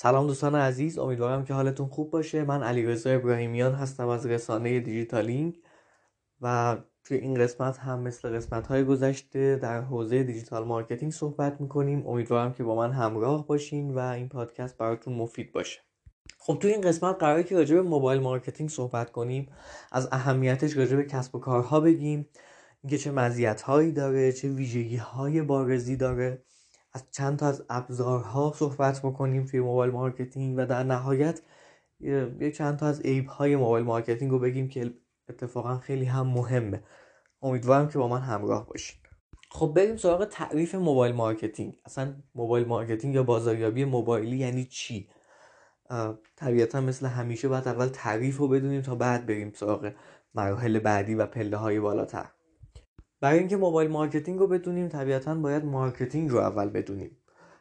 سلام دوستان عزیز، امیدوارم که حالتون خوب باشه. من علیرضا ابراهیمیان هستم از رسانه دیجیتالینگ و توی این قسمت هم مثل قسمت‌های گذشته در حوزه دیجیتال مارکتینگ صحبت می‌کنیم. امیدوارم که با من همراه باشین و این پادکست براتون مفید باشه. خب توی این قسمت قراره که راجع به موبایل مارکتینگ صحبت کنیم، از اهمیتش، راجع به کسب و کارها بگیم، اینکه چه مزیت‌هایی داره، چه ویژگی‌های بارزی داره، از چند تا از ابزارها صحبت بکنیم توی موبایل مارکتینگ و در نهایت یک چند تا از عیب‌های موبایل مارکتینگ رو بگیم که اتفاقا خیلی هم مهمه. امیدوارم که با من همراه باشین. خب بریم سراغ تعریف موبایل مارکتینگ. اصلا موبایل مارکتینگ یا بازاریابی موبایلی یعنی چی؟ طبیعتا مثل همیشه باید اول تعریف رو بدونیم تا بعد بریم سراغ مراحل بعدی و پله‌های بالاتر. برای اینکه موبایل مارکتینگ رو بدونیم طبیعتاً باید مارکتینگ رو اول بدونیم،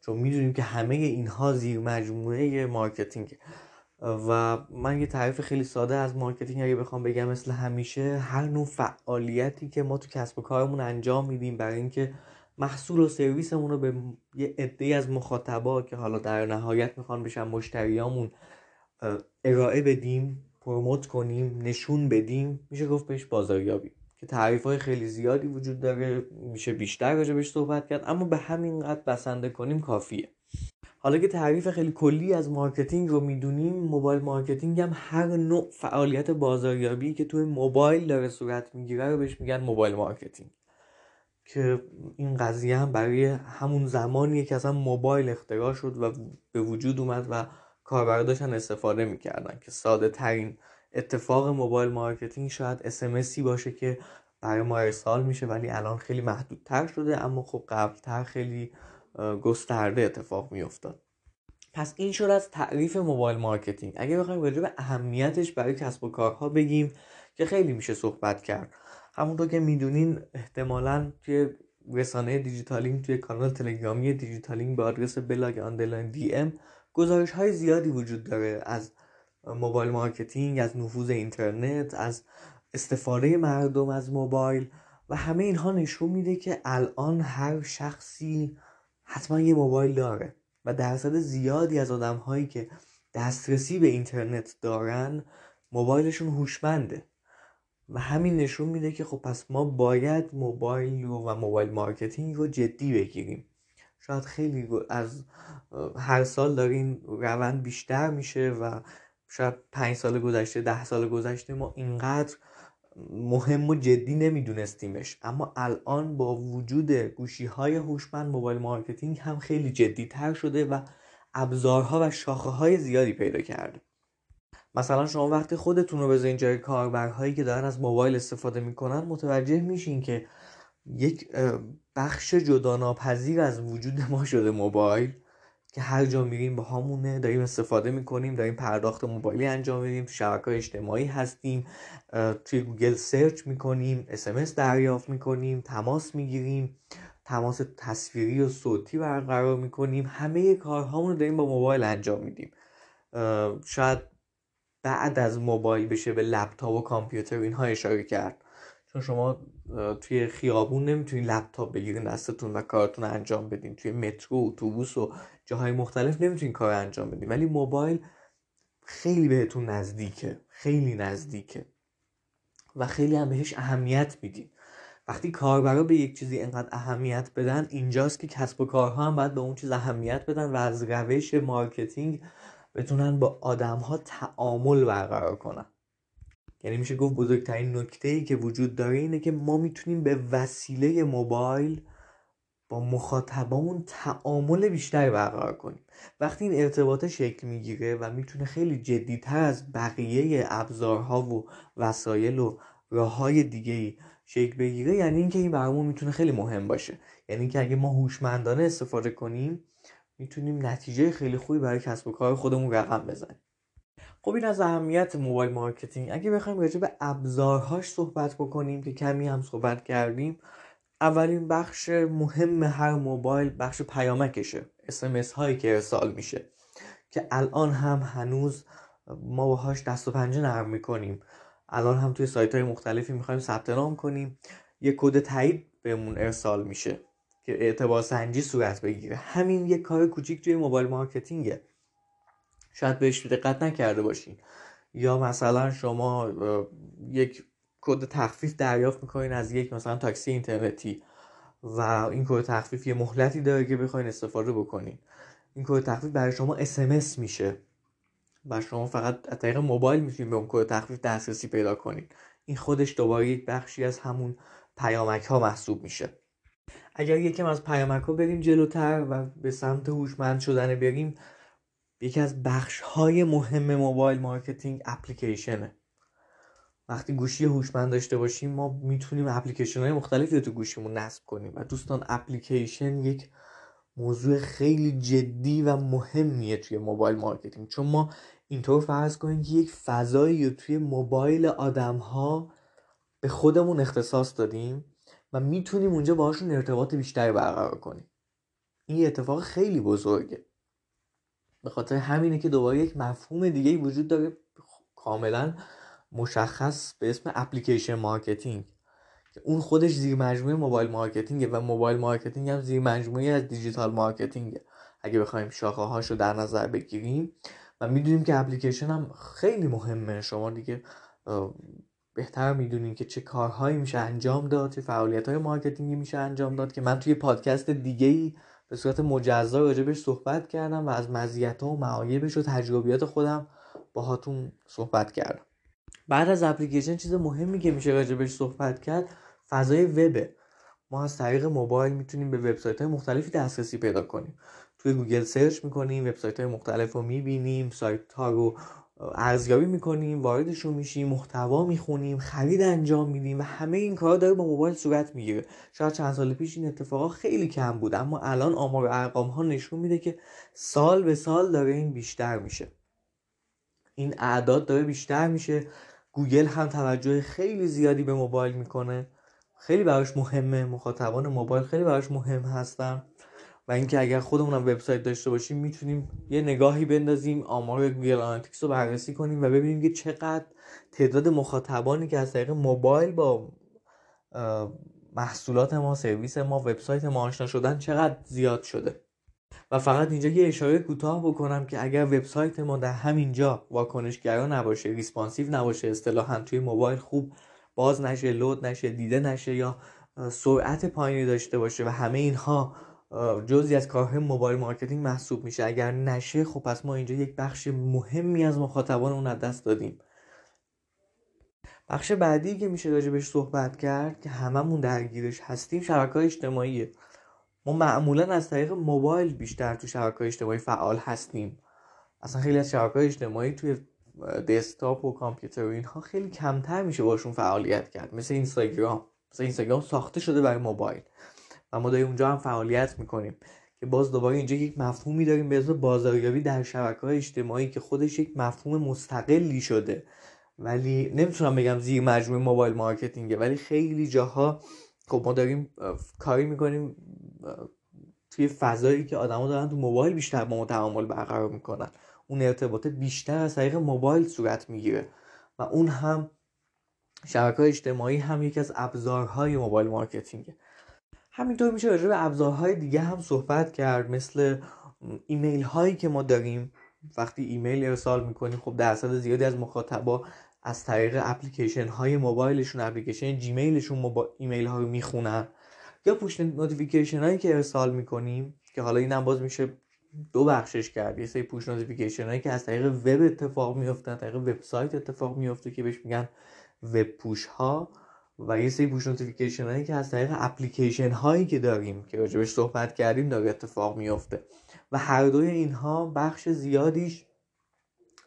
چون میدونیم که همه اینها زیر مجموعه مارکتینگه. و من یه تعریف خیلی ساده از مارکتینگ اگه بخوام بگم، مثل همیشه هر نوع فعالیتی که ما تو کسب و کارمون انجام میدیم برای اینکه محصول و سرویسمون رو به یه عده‌ای از مخاطبا که حالا در نهایت میخوان بشن مشتریامون ارائه بدیم، پروموت کنیم، نشون بدیم، میشه گفت بهش بازاریابی. که تعریف‌های خیلی زیادی وجود داره، میشه بیشتر راجعش صحبت کرد، اما به همین قد بسنده کنیم کافیه. حالا که تعریف خیلی کلی از مارکتینگ رو میدونیم، موبایل مارکتینگ هم هر نوع فعالیت بازاریابی که توی موبایل داره صورت میگیره رو بهش میگن موبایل مارکتینگ. که این قضیه هم برای همون زمانیه که اصلا موبایل اختراع شد و به وجود اومد و کاربرا داشتن استفاده میکردن، که ساده ترین اتفاق موبایل مارکتینگ شاید اسمسی باشه که برای ما ارسال میشه، ولی الان خیلی محدودتر شده، اما خب قبلتر خیلی گسترده اتفاق میافتاد. پس این شد از تعریف موبایل مارکتینگ. اگه بخوایم راجع به اهمیتش برای کسب و کارها بگیم که خیلی میشه صحبت کرد. همونطور که میدونین احتمالاً توی رسانه دیجیتالینگ، توی کانال تلگرامی دیجیتالینگ به آدرس بلاگ آندرلاین DM گزارش‌های زیادی وجود داره از موبایل مارکتینگ، از نفوذ اینترنت، از استفاده مردم از موبایل، و همه اینها نشون میده که الان هر شخصی حتما یه موبایل داره و درصد زیادی از آدم‌هایی که دسترسی به اینترنت دارن موبایلشون هوشمنده و همین نشون میده که خب پس ما باید موبایل رو و موبایل مارکتینگ رو جدی بگیریم. شاید خیلی از هر سال داره این روند بیشتر میشه و شاید 5 سال گذشته، 10 سال گذشته ما اینقدر مهم و جدی نمیدونستیمش، اما الان با وجود گوشی‌های هوشمند موبایل مارکتینگ هم خیلی جدی‌تر شده و ابزارها و شاخه‌های زیادی پیدا کرده. مثلا شما وقتی خودتون رو بذارین جای کاربرهایی که دارن از موبایل استفاده میکنن، متوجه میشین که یک بخش جداناپذیر از وجود ما شده موبایل، که هر جا میریم با همونه، داریم استفاده میکنیم، داریم پرداخت موبایلی انجام میدیم، تو شبکه‌های اجتماعی هستیم، توی گوگل سرچ میکنیم، SMS دریافت میکنیم، تماس میگیریم، تماس تصویری و صوتی برقرار میکنیم، همه کارهامون رو داریم با موبایل انجام میدیم. شاید بعد از موبایل بشه به لپتاپ و کامپیوتر اینها اشاره کرد، چون شما توی خیابون نمیتونین لپتاپ بگیرین دستتون و کارتون انجام بدین، توی مترو، اتوبوس و جاهای مختلف نمیتونین کار انجام بدین، ولی موبایل خیلی بهتون نزدیکه، خیلی نزدیکه و خیلی هم بهش اهمیت میدین. وقتی کاربرا به یک چیزی انقدر اهمیت بدن، اینجاست که کسب و کارها هم باید به اون چیز اهمیت بدن و از روش مارکتینگ بتونن با آدم‌ها تعامل برقرار کنن. یعنی میشه گفت بزرگترین نکته‌ای که وجود داره اینه که ما میتونیم به وسیله موبایل با مخاطبمون تعامل بیشتری برقرار کنیم. وقتی این ارتباط شکل میگیره و میتونه خیلی جدی‌تر از بقیه ابزارها و وسایل و راه‌های دیگه‌ای شکل بگیره، یعنی اینکه این برامون میتونه خیلی مهم باشه. یعنی اینکه اگه ما هوشمندانه استفاده کنیم، میتونیم نتیجه خیلی خوبی برای کسب و کار خودمون رقم بزنیم. خب این از اهمیت موبایل مارکتینگ. اگه بخوایم راجع به ابزارهاش صحبت بکنیم که کمی هم صحبت کردیم، اولین بخش مهم هر موبایل بخش پیامکشه، SMS هایی که ارسال میشه، که الان هم هنوز ما باهاش دست و پنجه نرم میکنیم. الان هم توی سایت های مختلفی میخوایم ثبت نام کنیم، یه کد تایید بهمون ارسال میشه که اعتبار سنجی صورت بگیره. همین یه کار کوچیک توی موبایل مارکتینگه. شاید بهش دقت نکرده باشین، یا مثلا شما یک کد تخفیف دریافت میکنین از یک مثلا تاکسی اینترنتی و این کد تخفیف یه مهلتی داره که بخواین استفاده بکنین، این کد تخفیف برای شما SMS میشه و شما فقط از طریق موبایل میتونین به اون کد تخفیف دسترسی پیدا کنین. این خودش دوباره یک بخشی از همون پیامک ها محسوب میشه. اگر یکم از پیامک ها بریم جلوتر و به سمت هوشمند شدن بریم، یکی از بخش های مهم موبایل مارکتینگ اپلیکیشنه. وقتی گوشی هوشمند داشته باشیم ما میتونیم اپلیکیشن های مختلفی رو تو گوشیمون نصب کنیم و دوستان اپلیکیشن یک موضوع خیلی جدی و مهمیه توی موبایل مارکتینگ، چون ما اینطور فرض کنیم که یک فضایی رو توی موبایل آدم‌ها به خودمون اختصاص دادیم و میتونیم اونجا باهاشون ارتباط بیشتری برقرار کنیم. این اتفاق خیلی بزرگه. به خاطر همینه که دوباره یک مفهوم دیگه‌ای وجود داره کاملا مشخص به اسم اپلیکیشن مارکتینگ که اون خودش زیر مجموعه موبایل مارکتینگه و موبایل مارکتینگ هم زیر مجموعه از دیجیتال مارکتینگه اگه بخوایم شاخه‌هاشو در نظر بگیریم. و میدونیم که اپلیکیشن هم خیلی مهمه، شما دیگه بهتر میدونین که چه کارهایی میشه انجام داد، چه فعالیت‌های مارکتینگی میشه انجام داد که من توی پادکست دیگه‌ای به صورت مجزا راجبش صحبت کردم و از مزیت‌ها و معایبش و تجربیات خودم باهاتون صحبت کردم. بعد از اپلیکیشن چیز مهمی که میشه راجبش صحبت کرد فضای وبه. ما از طریق موبایل میتونیم به وبسایت‌های مختلفی دسترسی پیدا کنیم. توی گوگل سرچ میکنیم، وبسایت‌های مختلف رو میبینیم، سایت‌ها رو ارزیابی میکنیم، واردشون میشیم، محتوا میخونیم، خرید انجام میدیم و همه این کارا داره با موبایل صورت میگیره. شاید چند سال پیش این اتفاقا خیلی کم بود، اما الان آمار و ارقام ها نشون میده که سال به سال داره این بیشتر میشه، این اعداد داره بیشتر میشه. گوگل هم توجه خیلی زیادی به موبایل میکنه، خیلی براش مهمه، مخاطبان موبایل خیلی براش مهم هستن و اینکه اگر خودمون هم وبسایت داشته باشیم میتونیم یه نگاهی بندازیم، آمار گوگل آنالیتیکس رو بررسی کنیم و ببینیم که چقدر تعداد مخاطبانی که از طریق موبایل با محصولات ما، سرویس ما، وبسایت ما آشنا شدن چقدر زیاد شده. و فقط اینجا یه اشاره کوتاه بکنم که اگر وبسایت ما در همینجا واکنشگرا نباشه، ریسپانسیو نباشه، اصطلاحاً توی موبایل خوب باز نشه، لود نشه، دیده نشه یا سرعت پایینی داشته باشه و همه اینها جزئی از کارهای موبایل مارکتینگ محسوب میشه. اگر نشه خب پس ما اینجا یک بخش مهمی از مخاطبان اون از دست دادیم. بخش بعدی که میشه راجبش صحبت کرد که هممون درگیرش هستیم شبکه‌های اجتماعیه. ما معمولا از طریق موبایل بیشتر تو شبکه‌های اجتماعی فعال هستیم. اصلا خیلی از شبکه‌های اجتماعی توی دسکتاپ و کامپیوتر و اینها خیلی کمتر میشه باشون فعالیت کرد، مثل اینستاگرام. مثلا اینستاگرام ساخته شده برای موبایل و ما داریم اونجا هم فعالیت میکنیم که باز دوباره اینجا یک مفهومی داریم به اسم بازاریابی در شبکه‌های اجتماعی که خودش یک مفهوم مستقلی شده، ولی نمیتونم بگم زیر مجموعه موبایل مارکتینگه، ولی خیلی جاها خب ما داریم کاری میکنیم توی فضایی که آدما دارن تو موبایل بیشتر با ما تعامل برقرار میکنن، اون ارتباط بیشتر از طریق موبایل صورت میگیره و اون هم شبکه‌های اجتماعی هم یکی از ابزارهای موبایل مارکتینگه. همینطور میشه راجع به ابزارهای دیگه هم صحبت کرد، مثل ایمیل هایی که ما داریم. وقتی ایمیل ارسال میکنیم خب درصد زیادی از مخاطبا از طریق اپلیکیشن های موبایلشون، اپلیکیشن جیمیلشون ایمیل ها رو میخونن، یا پوش نوتیفیکیشن هایی که ارسال میکنیم که حالا اینم باز میشه دو بخشش کرد. یه سری پوش نوتیفیکیشن هایی که از طریق وب اتفاق میفته، از طریق وبسایت اتفاق میفته که بهش میگن وب پوش ها، و یه سری پوش نوتیفیکیشن هایی که از طریق اپلیکیشن هایی که داریم که راجبش صحبت کردیم داره اتفاق میفته و هر دوی اینها بخش زیادیش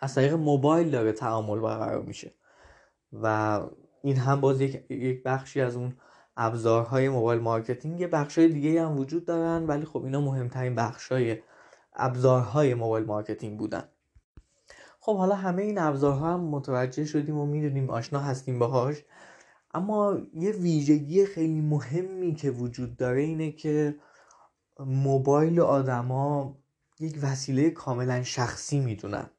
از طریق موبایل داره تعامل برقرار میشه و این هم باز یک بخشی از اون ابزارهای موبایل مارکتینگ. بخش های دیگه هم وجود دارن ولی خب اینا مهمترین بخش های ابزارهای موبایل مارکتینگ بودن. خب حالا همه این ابزارها هم متوجه شدیم و میدونیم، آشنا هستیم باهاش، اما یه ویژگی خیلی مهمی که وجود داره اینه که موبایل آدما یک وسیله کاملا شخصی میدونن.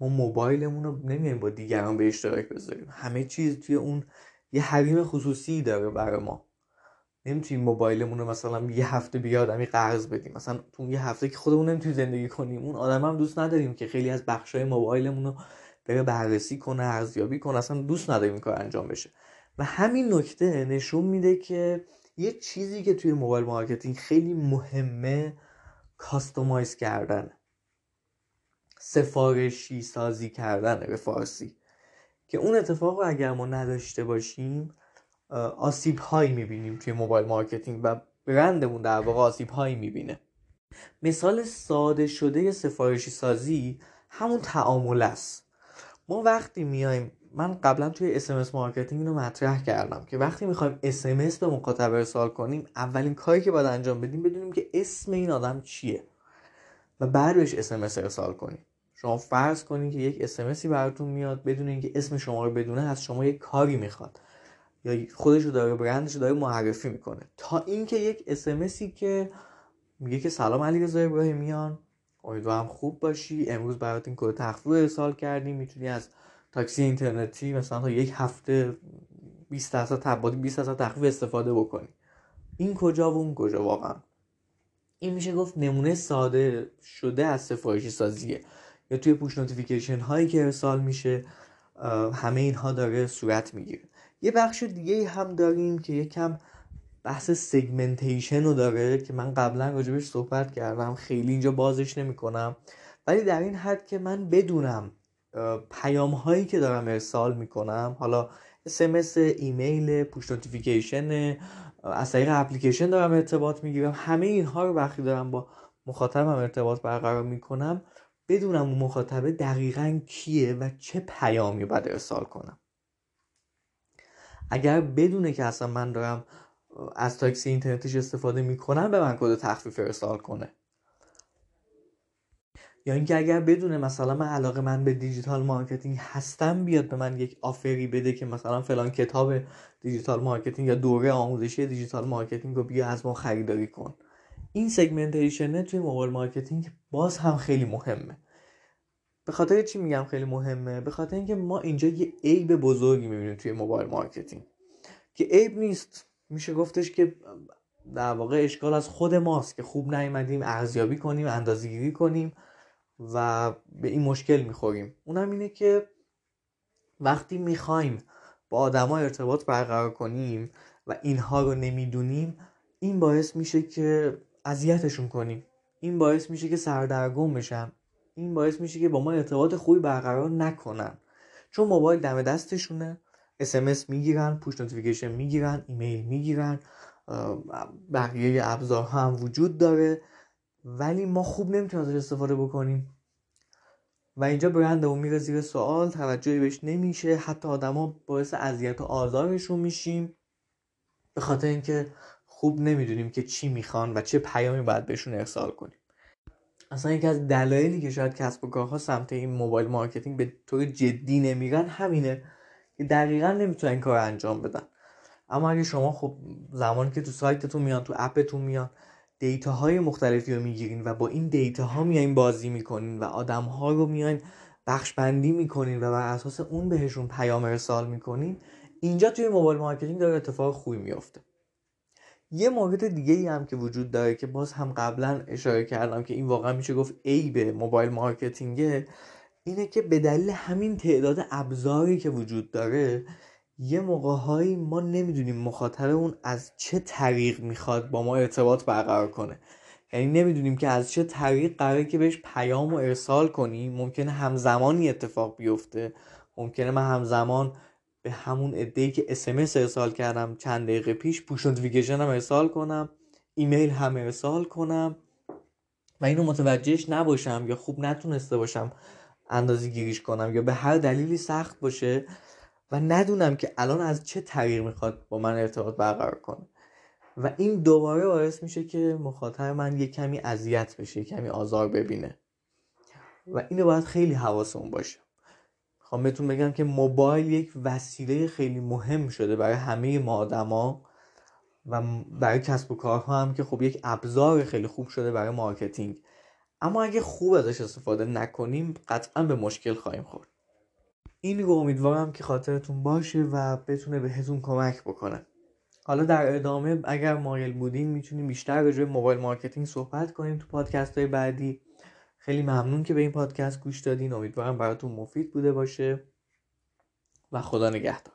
ما موبایلمون رو نمیایم با دیگران به اشتراک بذاریم، همه چیز توی اون یه حریم خصوصی داره برای ما نمیتونیم موبایلمون رو مثلا یه هفته به آدمی قرض بدیم، مثلا تو یه هفته که خودمون نمیتونیم زندگی کنیم، اون آدم هم دوست نداریم که خیلی از بخشای موبایلمون رو بره بررسی کنه، ارزیابی کنه، اصلا دوست نداریم این کار انجام بشه. و همین نکته نشون میده که یه چیزی که توی موبایل مارکتینگ خیلی مهمه کاستومایز کردن، سفارشی سازی کردن به فارسی، که اون اتفاق رو اگر ما نداشته باشیم آسیب هایی میبینیم توی موبایل مارکتینگ و برندمون در واقع آسیب هایی میبینه. مثال ساده شده سفارشی سازی همون تعامل است. ما وقتی میایم، من قبلا توی SMS مارکتینگ اینو مطرح کردم که وقتی میخوایم SMS به مخاطب ارسال کنیم، اولین کاری که باید انجام بدیم بدونیم که اسم این آدم چیه و بعد بهش SMS ارسال کنیم. شما فرض کنید که یک SMSی براتون میاد بدون اینکه اسم شما رو بدونه، از شما یک کاری میخواد یا خودشو داره، برندشو داره معرفی میکنه، تا اینکه یک SMSی که میگه که سلام علیرضا ابراهیمیان، امیدوارم خوب باشی، امروز برات این کد تخفیف ارسال کردیم، میتونی از تاکسی اینترنتی مثلا تا یک هفته 20% تبدیل 20% تخفیف استفاده بکنی. این کجا و اون کجا؟ واقعا این میشه گفت نمونه ساده شده از سفارشی سازیه. یا توی پوش نوتیفیکیشن هایی که ارسال میشه، همه اینها داره صورت میگیره. یه بخش دیگه هم داریم که یکم بحث سگمنتیشن رو داره که من قبلا راجبش صحبت کردم، خیلی اینجا بازش نمیکنم، ولی در این حد که من بدونم پیام هایی که دارم ارسال میکنم، حالا SMS، ایمیل، پوش نوتیفیکیشن، از طریق اپلیکیشن دارم ارتباط میگیرم، همه اینها رو وقتی دارم با مخاطبم ارتباط برقرار میکنم بدونم اون مخاطبه دقیقاً کیه و چه پیامی باید ارسال کنم. اگر بدونه که اصلا من دارم از تاکسی اینترنتیش استفاده میکنم به من کد تخفیف ارسال کنه. یا اینکه اگر بدونه مثلا من علاقه من به دیجیتال مارکتینگ هستم، بیاد به من یک آفری بده که مثلا فلان کتاب دیجیتال مارکتینگ یا دوره آموزشی دیجیتال مارکتینگ رو بیا از ما خریداری کن. این سگمنتیشن توی موبایل مارکتینگ باز هم خیلی مهمه. به خاطر چی میگم خیلی مهمه؟ به خاطر اینکه ما اینجا یه عیب بزرگی میبینیم توی موبایل مارکتینگ که عیب نیست، میشه گفتش که در واقع اشکال از خود ماست که خوب نیومدیم ارزیابی کنیم، اندازه‌گیری کنیم و به این مشکل میخوریم. اونم اینه که وقتی میخوایم با آدم‌ها ارتباط برقرار کنیم و اینها رو نمیدونیم، این باعث میشه که اذیتشون کنیم، این باعث میشه که سردرگم بشن، این باعث میشه که با ما ارتباط خوبی برقرار نکنن، چون موبایل دم دستشونه، SMS میگیرن، پوش نوتیفیکیشن میگیرن، ایمیل میگیرن، بقیه ابزار هم وجود داره، ولی ما خوب نمیتونیم ازش استفاده بکنیم و اینجا برندمون میره زیر سوال، توجهی بهش نمیشه، حتی آدما باعث اذیت و آزارشون میشیم به خاطر اینکه خوب نمیدونیم که چی میخوان و چه پیامی باید بهشون ارسال کنیم. اصلا یکی از دلایلی که شاید کسب و کارها سمت این موبایل مارکتینگ به طور جدی نمیرن همینه که دقیقاً نمیتونن این کار انجام بدن. اما اگه شما خب زمانی که تو سایتتون میان، تو اپتون میان، دیتاهای مختلفی رو میگیرین و با این دیتاها میاین بازی میکنین و آدمها رو میاین بخش بندی میکنین و بر اساس اون بهشون پیام ارسال میکنین، اینجا توی موبایل مارکتینگ داره اتفاق خوبی میفته. یه مورد دیگه‌ای هم که وجود داره که باز هم قبلا اشاره کردم که این واقعا میشه گفت عیب موبایل مارکتینگه، اینه که به دلیل همین تعداد ابزاری که وجود داره، یه موقع‌هایی ما نمیدونیم مخاطبمون از چه طریق میخواد با ما ارتباط برقرار کنه. یعنی نمیدونیم که از چه طریق قراره که بهش پیامو ارسال کنیم. ممکنه همزمانی اتفاق بیفته، ممکنه من همزمان به همون عده‌ای که SMS ارسال کردم چند دقیقه پیش پوش نوتیفیکیشن هم ارسال کنم، ایمیل هم ارسال کنم و اینو متوجهش نباشم یا خوب نتونسته باشم اندازه‌گیریش کنم یا به هر دلیلی سخت باشه و ندونم که الان از چه طریق میخواد با من ارتباط برقرار کنه و این دوباره باعث میشه که مخاطب من یه کمی اذیت بشه، یه کمی آزار ببینه و اینو باید خیلی حواسمون باشه. میخوام بهتون بگم که موبایل یک وسیله خیلی مهم شده برای همه ما آدما و برای کسب و کارها هم که خب یک ابزار خیلی خوب شده برای مارکتینگ، اما اگه خوب ازش استفاده نکنیم قطعا به مشکل خواهیم خورد. این رو امیدوارم که خاطرتون باشه و بتونه بهتون کمک بکنه. حالا در ادامه اگر مایل بودین میتونیم بیشتر راجع به موبایل مارکتینگ صحبت کنیم تو پادکست‌های بعدی. خیلی ممنون که به این پادکست گوش دادین. امیدوارم براتون مفید بوده باشه و خدا نگهدار.